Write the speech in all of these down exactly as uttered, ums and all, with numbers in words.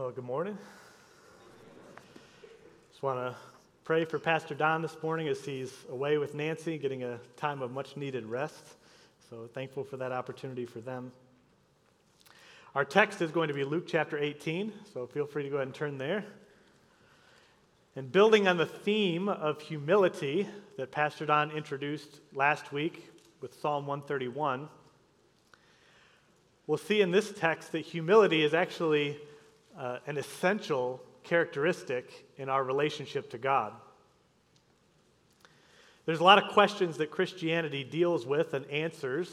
Well, good morning. Just want to pray for Pastor Don this morning as he's away with Nancy, getting a time of much-needed rest. So thankful for that opportunity for them. Our text is going to be Luke chapter eighteen, so feel free to go ahead and turn there. And building on the theme of humility that Pastor Don introduced last week with Psalm one thirty-one, we'll see in this text that humility is actually Uh, an essential characteristic in our relationship to God. There's a lot of questions that Christianity deals with and answers,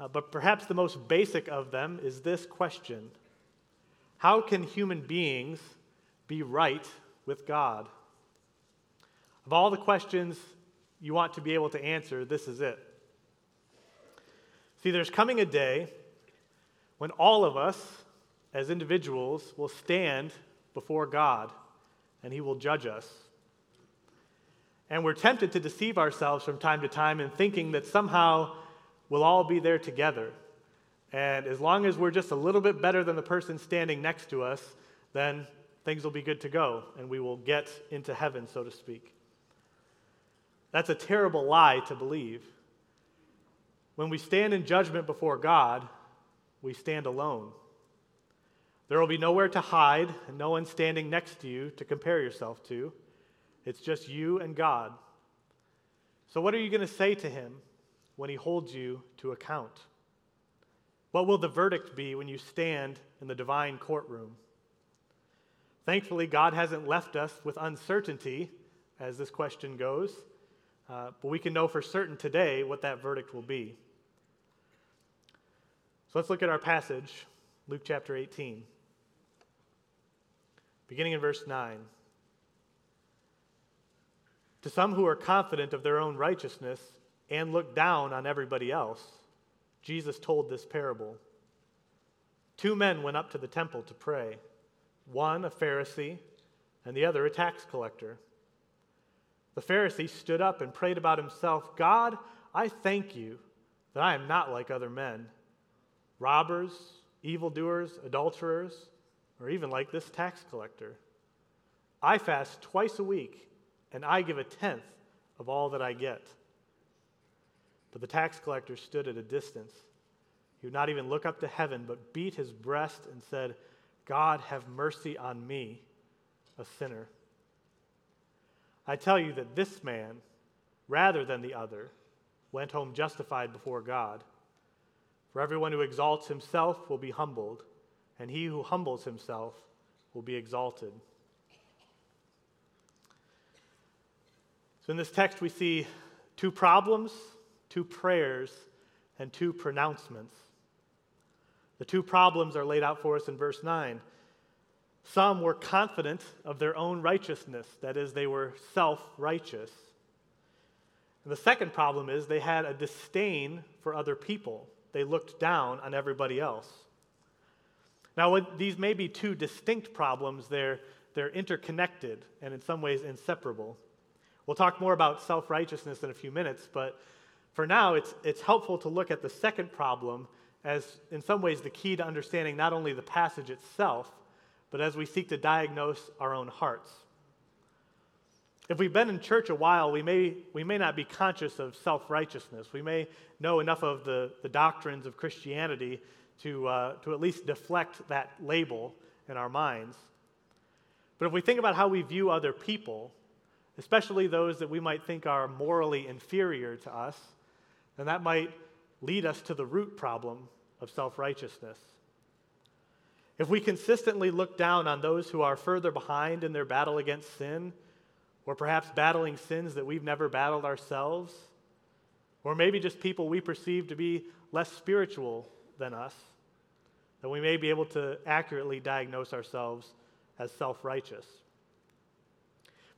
uh, but perhaps the most basic of them is this question: how can human beings be right with God? Of all the questions you want to be able to answer, this is it. See, there's coming a day when all of us, as individuals, will stand before God, and He will judge us. And we're tempted to deceive ourselves from time to time in thinking that somehow we'll all be there together. And as long as we're just a little bit better than the person standing next to us, then things will be good to go, and we will get into heaven, so to speak. That's a terrible lie to believe. When we stand in judgment before God, we stand alone. There will be nowhere to hide and no one standing next to you to compare yourself to. It's just you and God. So what are you going to say to Him when He holds you to account? What will the verdict be when you stand in the divine courtroom? Thankfully, God hasn't left us with uncertainty, as this question goes, uh, but we can know for certain today what that verdict will be. So let's look at our passage, Luke chapter eighteen. Beginning in verse nine, to some who are confident of their own righteousness and look down on everybody else, Jesus told this parable. Two men went up to the temple to pray, one a Pharisee and the other a tax collector. The Pharisee stood up and prayed about himself, "God, I thank you that I am not like other men, robbers, evildoers, adulterers, or even like this tax collector. I fast twice a week, and I give a tenth of all that I get." But the tax collector stood at a distance. He would not even look up to heaven, but beat his breast and said, "God, have mercy on me, a sinner. I tell you that this man, rather than the other, went home justified before God. For everyone who exalts himself will be humbled, and he who humbles himself will be exalted." So in this text we see two problems, two prayers, and two pronouncements. The two problems are laid out for us in verse nine. Some were confident of their own righteousness, that is, they were self-righteous. And the second problem is they had a disdain for other people. They looked down on everybody else. Now, what, these may be two distinct problems. They're, they're interconnected and in some ways inseparable. We'll talk more about self-righteousness in a few minutes, but for now, it's, it's helpful to look at the second problem as in some ways the key to understanding not only the passage itself, but as we seek to diagnose our own hearts. If we've been in church a while, we may we may not be conscious of self-righteousness. We may know enough of the, the doctrines of Christianity to uh, to at least deflect that label in our minds. But if we think about how we view other people, especially those that we might think are morally inferior to us, then that might lead us to the root problem of self-righteousness. If we consistently look down on those who are further behind in their battle against sin, or perhaps battling sins that we've never battled ourselves, or maybe just people we perceive to be less spiritual than us, then we may be able to accurately diagnose ourselves as self-righteous.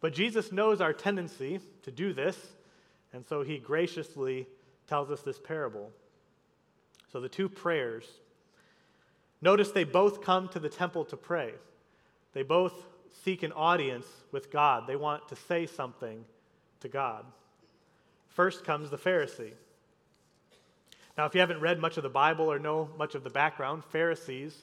But Jesus knows our tendency to do this, and so He graciously tells us this parable. So the two prayers. Notice they both come to the temple to pray. They both seek an audience with God. They want to say something to God. First comes the Pharisee. Now, if you haven't read much of the Bible or know much of the background, Pharisees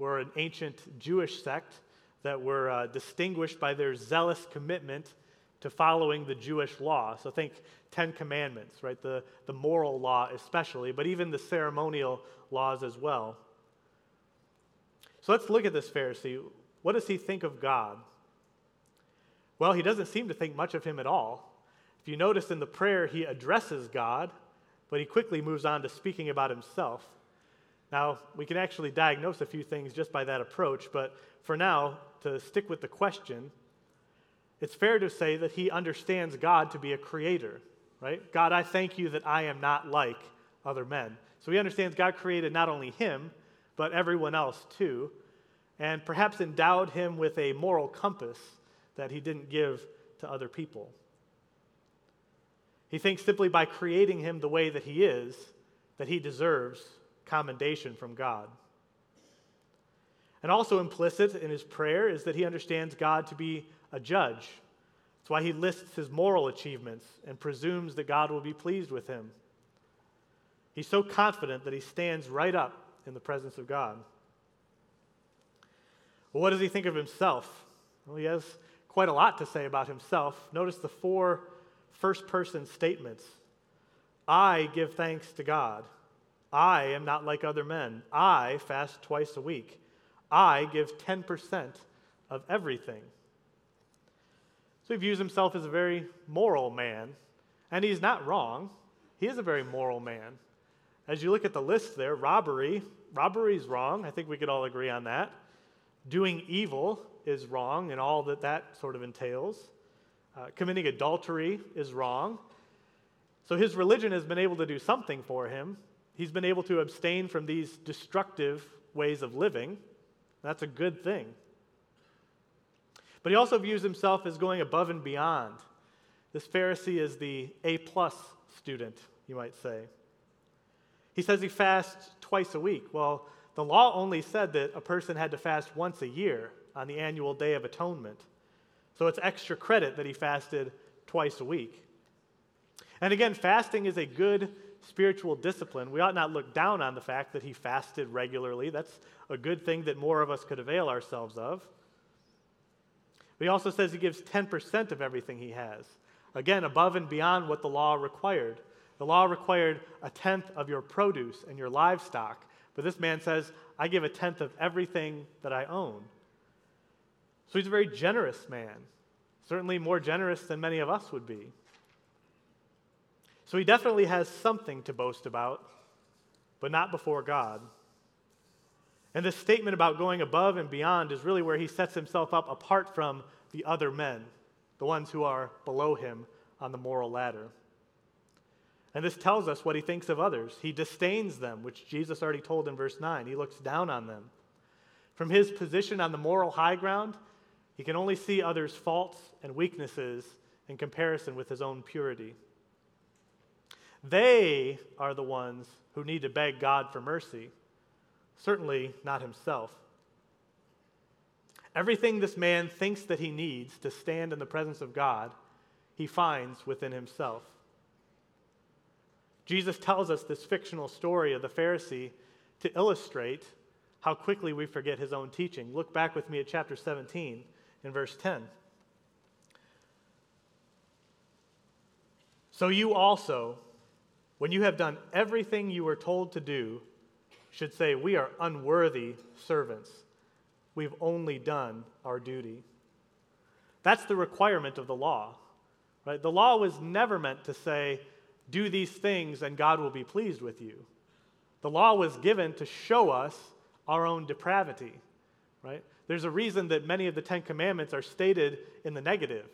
were an ancient Jewish sect that were uh, distinguished by their zealous commitment to following the Jewish law. So think Ten Commandments, right? The, the moral law especially, but even the ceremonial laws as well. So let's look at this Pharisee. What does he think of God? Well, he doesn't seem to think much of him at all. If you notice in the prayer, he addresses God, but he quickly moves on to speaking about himself. Now, we can actually diagnose a few things just by that approach, but for now, to stick with the question, it's fair to say that he understands God to be a creator, right? God, I thank you that I am not like other men. So he understands God created not only him, but everyone else too, and perhaps endowed him with a moral compass that he didn't give to other people. He thinks simply by creating him the way that he is, that he deserves commendation from God. And also implicit in his prayer is that he understands God to be a judge. That's why he lists his moral achievements and presumes that God will be pleased with him. He's so confident that he stands right up in the presence of God. Well, what does he think of himself? Well, he has quite a lot to say about himself. Notice the four first-person statements. I give thanks to God. I am not like other men. I fast twice a week. I give ten percent of everything. So he views himself as a very moral man, and he's not wrong. He is a very moral man. As you look at the list there, robbery, robbery is wrong. I think we could all agree on that. Doing evil is wrong and all that that sort of entails. Uh, committing adultery is wrong. So his religion has been able to do something for him. He's been able to abstain from these destructive ways of living. That's a good thing. But he also views himself as going above and beyond. This Pharisee is the A-plus student, you might say. He says he fasts twice a week. Well, the law only said that a person had to fast once a year on the annual Day of Atonement. So it's extra credit that he fasted twice a week. And again, fasting is a good spiritual discipline. We ought not look down on the fact that he fasted regularly. That's a good thing that more of us could avail ourselves of. But he also says he gives ten percent of everything he has. Again, above and beyond what the law required. The law required a tenth of your produce and your livestock. But this man says, I give a tenth of everything that I own. So he's a very generous man, certainly more generous than many of us would be. So he definitely has something to boast about, but not before God. And this statement about going above and beyond is really where he sets himself up apart from the other men, the ones who are below him on the moral ladder. And this tells us what he thinks of others. He disdains them, which Jesus already told in verse nine. He looks down on them. From his position on the moral high ground, he can only see others' faults and weaknesses in comparison with his own purity. They are the ones who need to beg God for mercy, certainly not himself. Everything this man thinks that he needs to stand in the presence of God, he finds within himself. Jesus tells us this fictional story of the Pharisee to illustrate how quickly we forget his own teaching. Look back with me at chapter seventeen in verse ten. So you also, when you have done everything you were told to do, should say, we are unworthy servants. We've only done our duty. That's the requirement of the law, right? The law was never meant to say, do these things and God will be pleased with you. The law was given to show us our own depravity, right? There's a reason that many of the Ten Commandments are stated in the negative.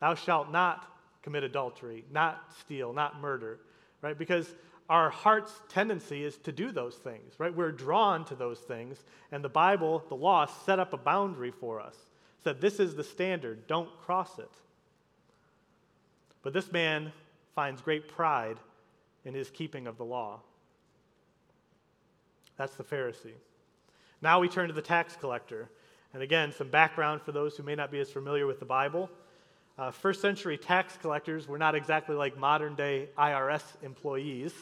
Thou shalt not commit adultery, not steal, not murder, right? Because our heart's tendency is to do those things, right? We're drawn to those things, and the Bible, the law, set up a boundary for us. It said, this is the standard, don't cross it. But this man finds great pride in his keeping of the law. That's the Pharisee. Now we turn to the tax collector. And again, some background for those who may not be as familiar with the Bible. Uh, first century tax collectors were not exactly like modern day I R S employees.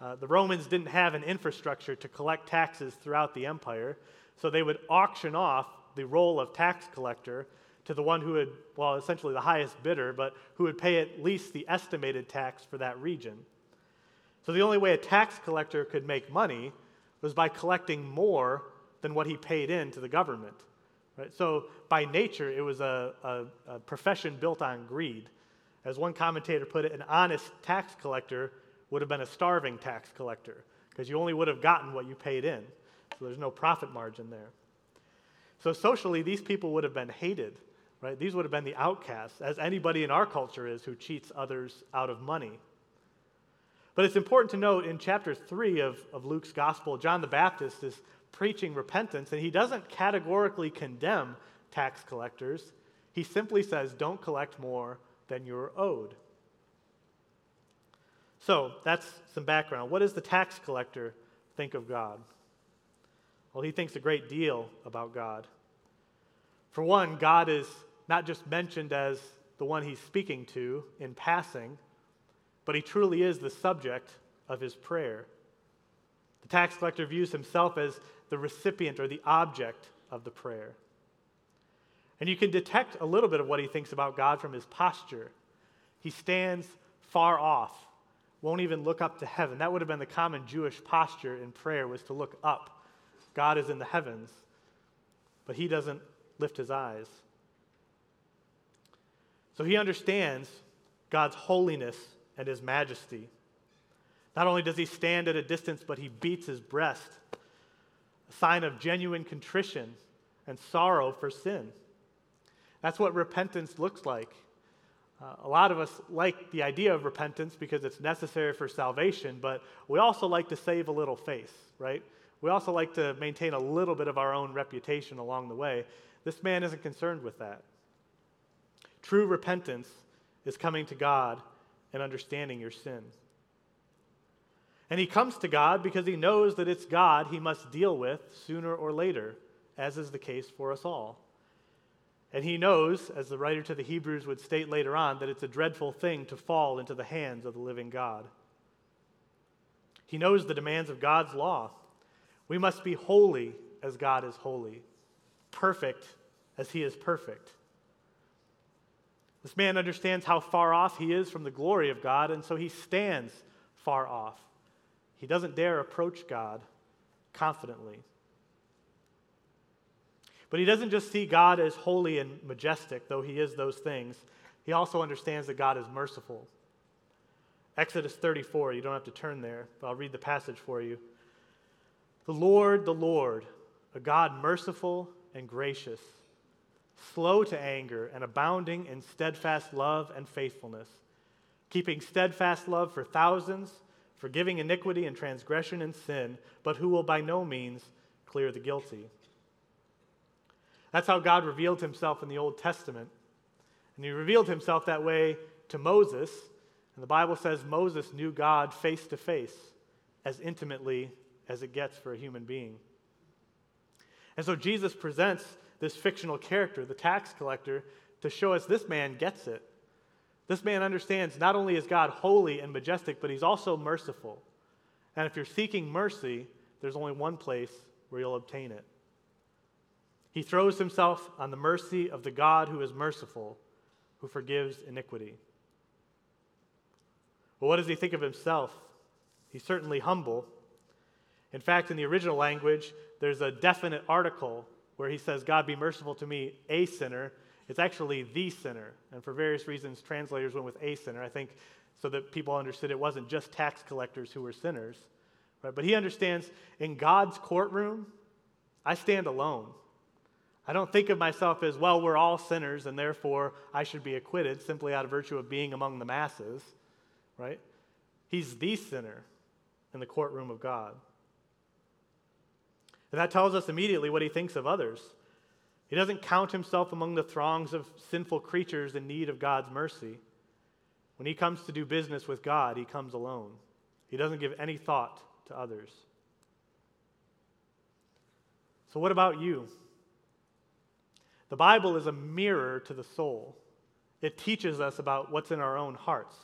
Uh, the Romans didn't have an infrastructure to collect taxes throughout the empire, So they would auction off the role of tax collector to the one who would, well, essentially the highest bidder, but who would pay at least the estimated tax for that region. So the only way a tax collector could make money was by collecting more than what he paid in to the government. Right? So by nature, it was a, a, a profession built on greed. As one commentator put it, an honest tax collector would have been a starving tax collector because you only would have gotten what you paid in. So there's no profit margin there. So socially, these people would have been hated. Right? These would have been the outcasts, as anybody in our culture is who cheats others out of money. But it's important to note in chapter three of, of Luke's gospel, John the Baptist is preaching repentance, and he doesn't categorically condemn tax collectors. He simply says, don't collect more than you're owed. So that's some background. What does the tax collector think of God? Well, he thinks a great deal about God. For one, God is not just mentioned as the one he's speaking to in passing, but he truly is the subject of his prayer. The tax collector views himself as the recipient or the object of the prayer. And you can detect a little bit of what he thinks about God from his posture. He stands far off, won't even look up to heaven. That would have been the common Jewish posture in prayer, was to look up. God is in the heavens, but he doesn't lift his eyes. So he understands God's holiness and his majesty. Not only does he stand at a distance, but he beats his breast, a sign of genuine contrition and sorrow for sin. That's what repentance looks like. Uh, a lot of us like the idea of repentance because it's necessary for salvation, but we also like to save a little face, right? We also like to maintain a little bit of our own reputation along the way. This man isn't concerned with that. True repentance is coming to God and understanding your sin. And he comes to God because he knows that it's God he must deal with sooner or later, as is the case for us all. And he knows, as the writer to the Hebrews would state later on, that it's a dreadful thing to fall into the hands of the living God. He knows the demands of God's law. We must be holy as God is holy, perfect as he is perfect. This man understands how far off he is from the glory of God, and so he stands far off. He doesn't dare approach God confidently. But he doesn't just see God as holy and majestic, though he is those things. He also understands that God is merciful. Exodus thirty-four, you don't have to turn there, but I'll read the passage for you. The Lord, the Lord, a God merciful and gracious, slow to anger and abounding in steadfast love and faithfulness, keeping steadfast love for thousands, forgiving iniquity and transgression and sin, but who will by no means clear the guilty. That's how God revealed himself in the Old Testament. And he revealed himself that way to Moses. And the Bible says Moses knew God face to face, as intimately as it gets for a human being. And so Jesus presents this fictional character, the tax collector, to show us this man gets it. This man understands not only is God holy and majestic, but he's also merciful. And if you're seeking mercy, there's only one place where you'll obtain it. He throws himself on the mercy of the God who is merciful, who forgives iniquity. Well, what does he think of himself? He's certainly humble. In fact, in the original language, there's a definite article where he says, God be merciful to me, a sinner. It's actually the sinner. And for various reasons, translators went with a sinner, I think, so that people understood it wasn't just tax collectors who were sinners. Right? But he understands in God's courtroom, I stand alone. I don't think of myself as, well, we're all sinners, and therefore I should be acquitted simply out of virtue of being among the masses, right? He's the sinner in the courtroom of God. And that tells us immediately what he thinks of others. He doesn't count himself among the throngs of sinful creatures in need of God's mercy. When he comes to do business with God, he comes alone. He doesn't give any thought to others. So what about you? The Bible is a mirror to the soul. It teaches us about what's in our own hearts.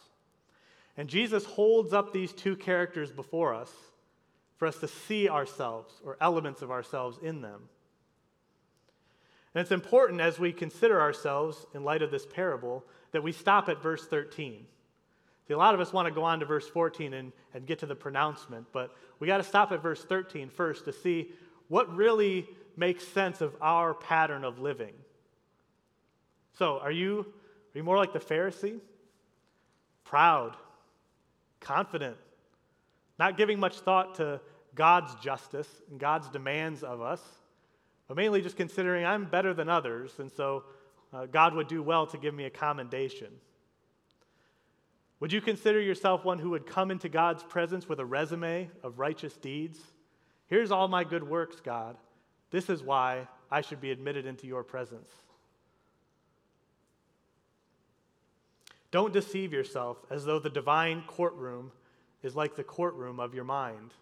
And Jesus holds up these two characters before us for us to see ourselves or elements of ourselves in them. And it's important as we consider ourselves in light of this parable that we stop at verse thirteen. See, a lot of us want to go on to verse fourteen and, and get to the pronouncement, but we got to stop at verse thirteen first to see what really makes sense of our pattern of living. So are you, are you more like the Pharisee? Proud, confident, not giving much thought to God's justice and God's demands of us, but mainly just considering I'm better than others, and so uh, God would do well to give me a commendation. Would you consider yourself one who would come into God's presence with a resume of righteous deeds? Here's all my good works, God. This is why I should be admitted into your presence. Don't deceive yourself as though the divine courtroom is like the courtroom of your mind.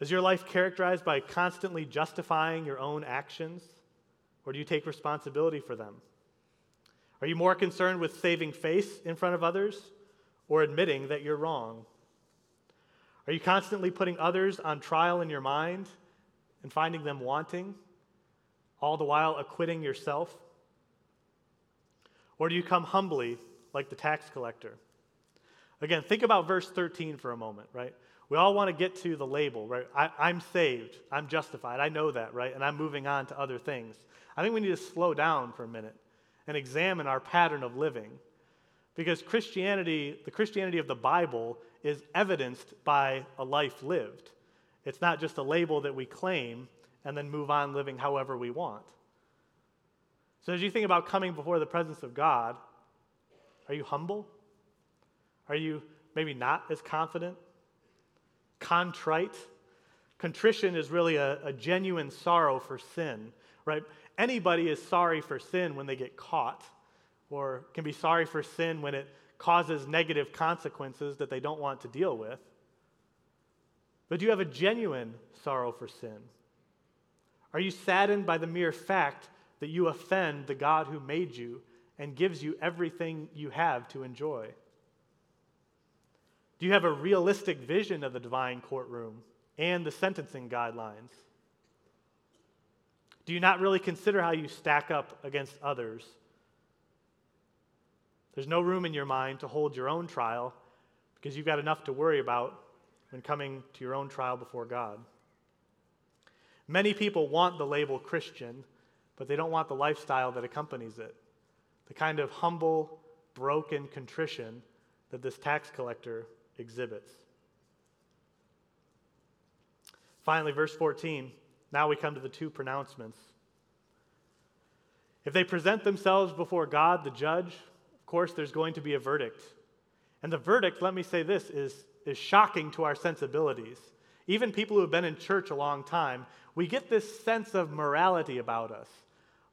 Is your life characterized by constantly justifying your own actions, or do you take responsibility for them? Are you more concerned with saving face in front of others or admitting that you're wrong? Are you constantly putting others on trial in your mind and finding them wanting, all the while acquitting yourself? Or do you come humbly like the tax collector? Again, think about verse thirteen for a moment, right? We all want to get to the label, right? I, I'm saved. I'm justified. I know that, right? And I'm moving on to other things. I think we need to slow down for a minute and examine our pattern of living. Because Christianity, the Christianity of the Bible, is evidenced by a life lived. It's not just a label that we claim and then move on living however we want. So as you think about coming before the presence of God, are you humble? Are you maybe not as confident? Contrite? Contrition is really a, a genuine sorrow for sin, right? Anybody is sorry for sin when they get caught, or can be sorry for sin when it causes negative consequences that they don't want to deal with. But do you have a genuine sorrow for sin? Are you saddened by the mere fact that you offend the God who made you and gives you everything you have to enjoy? Do you have a realistic vision of the divine courtroom and the sentencing guidelines? Do you not really consider how you stack up against others? There's no room in your mind to hold your own trial because you've got enough to worry about when coming to your own trial before God. Many people want the label Christian, but they don't want the lifestyle that accompanies it, the kind of humble, broken contrition that this tax collector exhibits. Finally, verse fourteen, now we come to the two pronouncements. If they present themselves before God, the judge, of course there's going to be a verdict. And the verdict, let me say this, is, is shocking to our sensibilities. Even people who have been in church a long time, we get this sense of morality about us.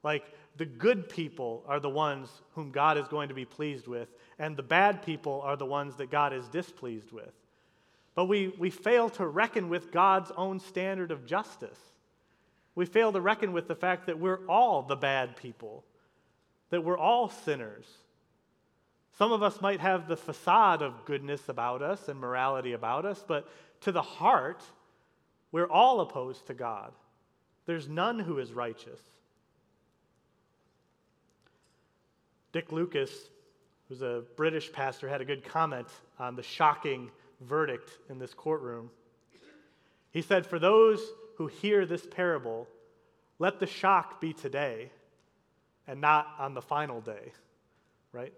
Like, the good people are the ones whom God is going to be pleased with, and the bad people are the ones that God is displeased with. But we, we fail to reckon with God's own standard of justice. We fail to reckon with the fact that we're all the bad people, that we're all sinners. Some of us might have the facade of goodness about us and morality about us, but to the heart, we're all opposed to God. There's none who is righteous. Dick Lucas, who's a British pastor, had a good comment on the shocking verdict in this courtroom. He said, "For those who hear this parable, let the shock be today and not on the final day," right?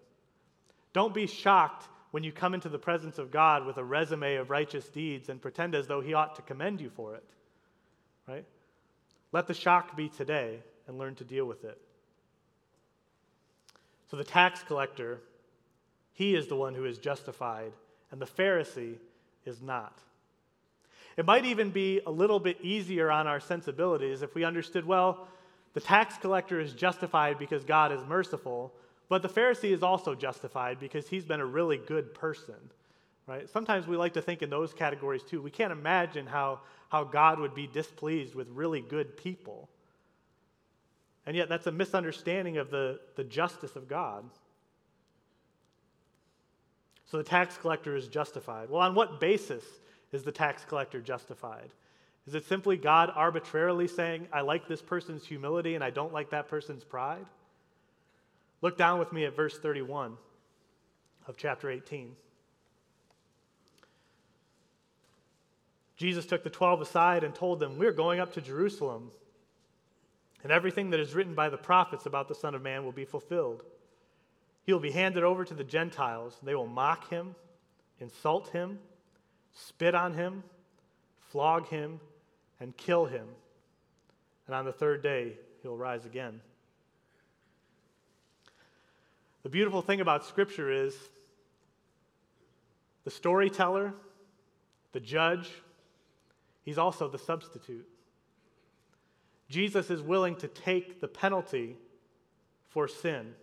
Don't be shocked when you come into the presence of God with a resume of righteous deeds and pretend as though he ought to commend you for it, right? Let the shock be today and learn to deal with it. So the tax collector, he is the one who is justified, and the Pharisee is not. It might even be a little bit easier on our sensibilities if we understood, well, the tax collector is justified because God is merciful, but the Pharisee is also justified because he's been a really good person, right? Sometimes we like to think in those categories too. We can't imagine how, how God would be displeased with really good people. And yet that's a misunderstanding of the, the justice of God. So the tax collector is justified. Well, on what basis is the tax collector justified? Is it simply God arbitrarily saying, I like this person's humility and I don't like that person's pride? Look down with me at verse thirty-one of chapter eighteen. Jesus took the twelve aside and told them, we're going up to Jerusalem, and everything that is written by the prophets about the Son of Man will be fulfilled. He will be handed over to the Gentiles. They will mock him, insult him, spit on him, flog him, and kill him. And on the third day, he'll rise again. The beautiful thing about Scripture is the storyteller, the judge, he's also the substitute. Jesus is willing to take the penalty for sin.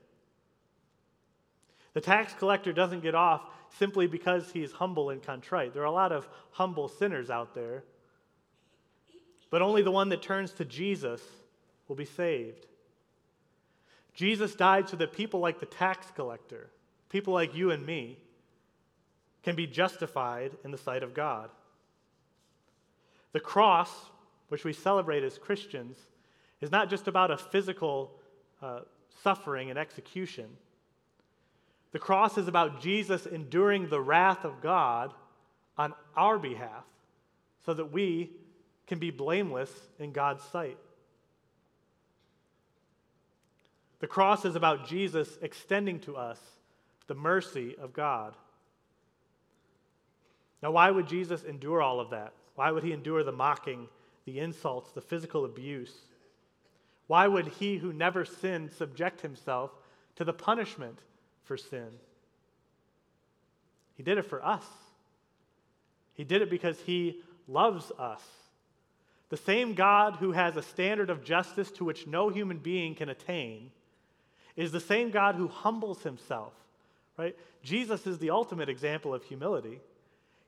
The tax collector doesn't get off simply because he's humble and contrite. There are a lot of humble sinners out there, but only the one that turns to Jesus will be saved. Jesus died so that people like the tax collector, people like you and me, can be justified in the sight of God. The cross, which we celebrate as Christians, is not just about a physical uh, suffering and execution. The cross is about Jesus enduring the wrath of God on our behalf so that we can be blameless in God's sight. The cross is about Jesus extending to us the mercy of God. Now, why would Jesus endure all of that? Why would he endure the mocking, the insults, the physical abuse? Why would he who never sinned subject himself to the punishment for sin? He did it for us. He did it because he loves us. The same God who has a standard of justice to which no human being can attain is the same God who humbles himself, right? Jesus is the ultimate example of humility.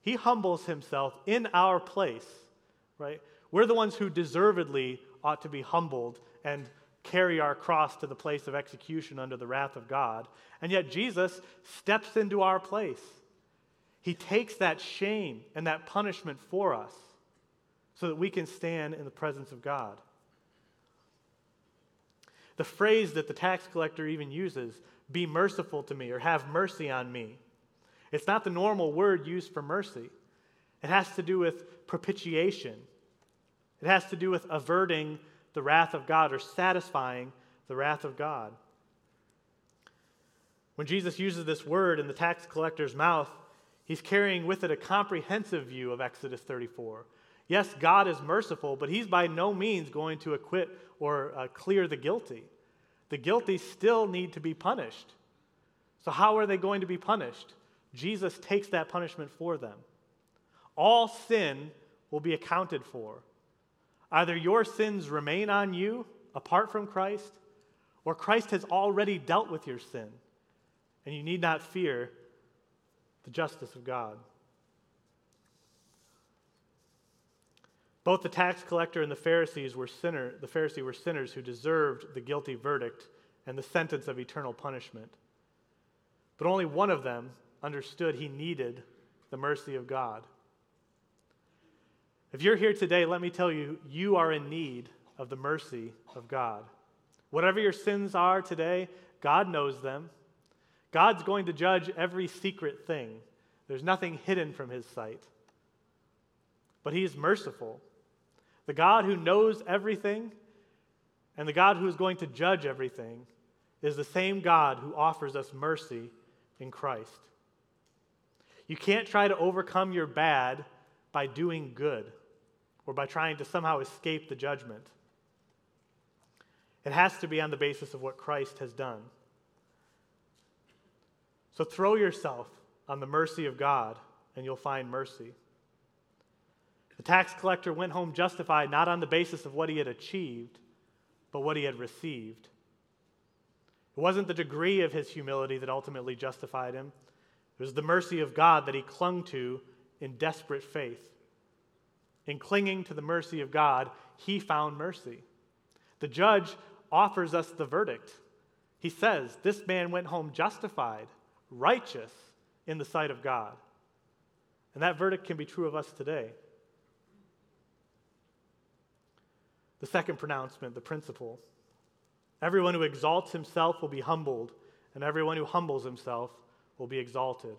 He humbles himself in our place, right? We're the ones who deservedly ought to be humbled and carry our cross to the place of execution under the wrath of God. And yet Jesus steps into our place. He takes that shame and that punishment for us so that we can stand in the presence of God. The phrase that the tax collector even uses, be merciful to me or have mercy on me, it's not the normal word used for mercy. It has to do with propitiation. It has to do with averting the wrath of God or satisfying the wrath of God. When Jesus uses this word in the tax collector's mouth, he's carrying with it a comprehensive view of Exodus thirty-four. Yes, God is merciful, but he's by no means going to acquit or uh, clear the guilty. The guilty still need to be punished. So how are they going to be punished? Jesus takes that punishment for them. All sin will be accounted for. Either your sins remain on you apart from Christ, or Christ has already dealt with your sin, and you need not fear the justice of God. Both the tax collector and the Pharisees were sinner, the Pharisee were sinners who deserved the guilty verdict and the sentence of eternal punishment. But only one of them understood he needed the mercy of God. If you're here today, let me tell you, you are in need of the mercy of God. Whatever your sins are today, God knows them. God's going to judge every secret thing. There's nothing hidden from his sight. But he is merciful. The God who knows everything and the God who is going to judge everything is the same God who offers us mercy in Christ. You can't try to overcome your bad by doing good, or by trying to somehow escape the judgment. It has to be on the basis of what Christ has done. So throw yourself on the mercy of God, and you'll find mercy. The tax collector went home justified not on the basis of what he had achieved, but what he had received. It wasn't the degree of his humility that ultimately justified him. It was the mercy of God that he clung to in desperate faith. In clinging to the mercy of God, he found mercy. The judge offers us the verdict. He says, this man went home justified, righteous in the sight of God. And that verdict can be true of us today. The second pronouncement, the principle. Everyone who exalts himself will be humbled, and everyone who humbles himself will be exalted.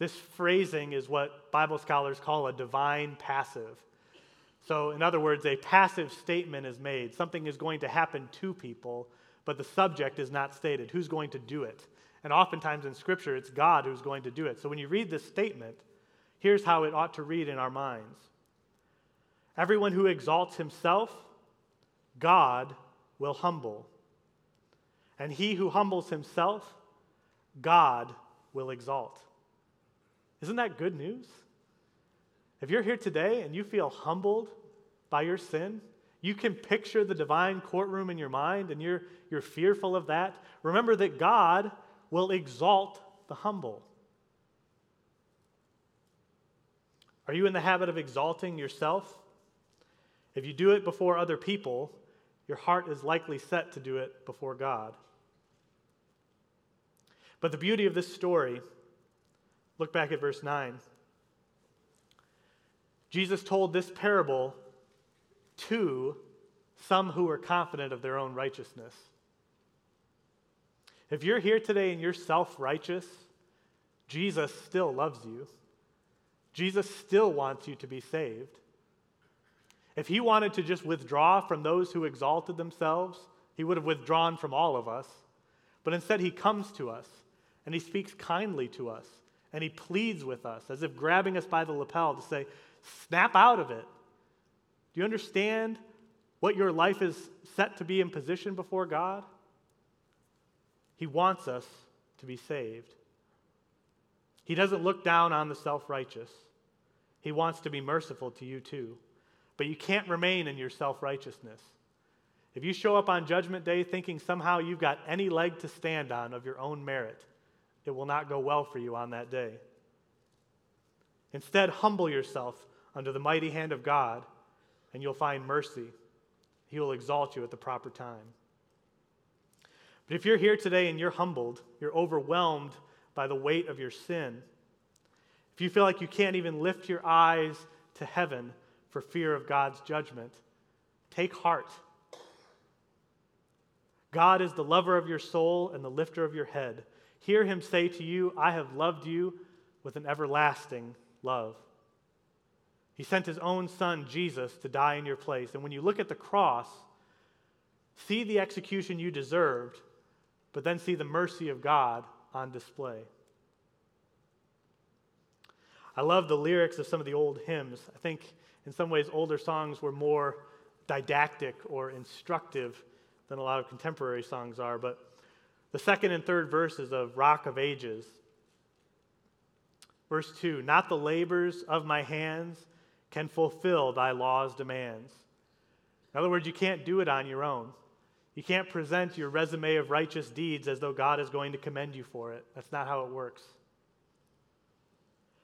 This phrasing is what Bible scholars call a divine passive. So, in other words, a passive statement is made. Something is going to happen to people, but the subject is not stated. Who's going to do it? And oftentimes in Scripture, it's God who's going to do it. So when you read this statement, here's how it ought to read in our minds. Everyone who exalts himself, God will humble. And he who humbles himself, God will exalt. Isn't that good news? If you're here today and you feel humbled by your sin, you can picture the divine courtroom in your mind and you're, you're fearful of that. Remember that God will exalt the humble. Are you in the habit of exalting yourself? If you do it before other people, your heart is likely set to do it before God. But the beauty of this story, look back at verse nine. Jesus told this parable to some who were confident of their own righteousness. If you're here today and you're self-righteous, Jesus still loves you. Jesus still wants you to be saved. If he wanted to just withdraw from those who exalted themselves, he would have withdrawn from all of us. But instead, he comes to us, and he speaks kindly to us, and he pleads with us, as if grabbing us by the lapel to say, snap out of it. Do you understand what your life is set to be in position before God? He wants us to be saved. He doesn't look down on the self-righteous. He wants to be merciful to you too. But you can't remain in your self-righteousness. If you show up on Judgment Day thinking somehow you've got any leg to stand on of your own merit, it will not go well for you on that day. Instead, humble yourself under the mighty hand of God, and you'll find mercy. He will exalt you at the proper time. But if you're here today and you're humbled, you're overwhelmed by the weight of your sin, if you feel like you can't even lift your eyes to heaven for fear of God's judgment, take heart. God is the lover of your soul and the lifter of your head. Hear him say to you, I have loved you with an everlasting love. He sent his own son, Jesus, to die in your place. And when you look at the cross, see the execution you deserved, but then see the mercy of God on display. I love the lyrics of some of the old hymns. I think in some ways older songs were more didactic or instructive than a lot of contemporary songs are, but the second and third verses of Rock of Ages, verse two, not the labors of my hands can fulfill thy law's demands. In other words, you can't do it on your own. You can't present your resume of righteous deeds as though God is going to commend you for it. That's not how it works.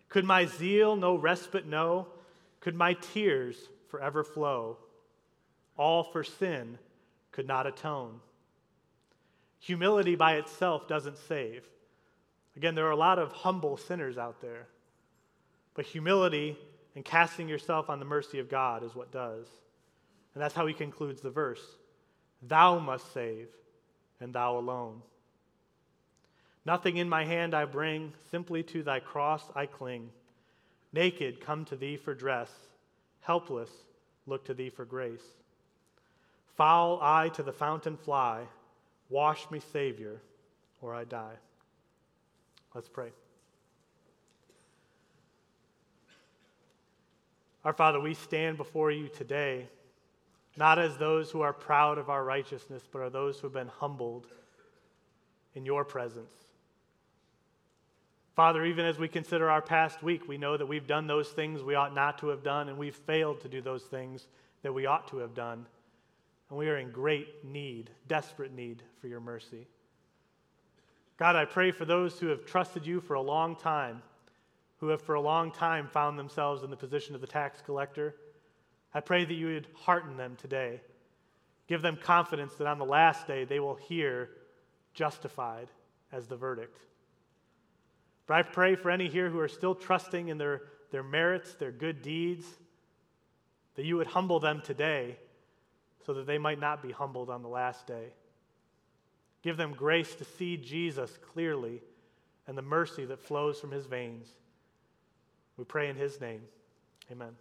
Could my zeal no respite know? Could my tears forever flow? All for sin could not atone. Humility by itself doesn't save. Again, there are a lot of humble sinners out there. But humility and casting yourself on the mercy of God is what does. And that's how he concludes the verse. Thou must save, and thou alone. Nothing in my hand I bring, simply to thy cross I cling. Naked, come to thee for dress, helpless, look to thee for grace. Foul I to the fountain fly, wash me, Savior, or I die. Let's pray. Our Father, we stand before you today, not as those who are proud of our righteousness, but are those who have been humbled in your presence. Father, even as we consider our past week, we know that we've done those things we ought not to have done, and we've failed to do those things that we ought to have done. And we are in great need, desperate need for your mercy. God, I pray for those who have trusted you for a long time, who have for a long time found themselves in the position of the tax collector. I pray that you would hearten them today. Give them confidence that on the last day they will hear justified as the verdict. But I pray for any here who are still trusting in their, their merits, their good deeds, that you would humble them today so that they might not be humbled on the last day. Give them grace to see Jesus clearly and the mercy that flows from his veins. We pray in his name. Amen.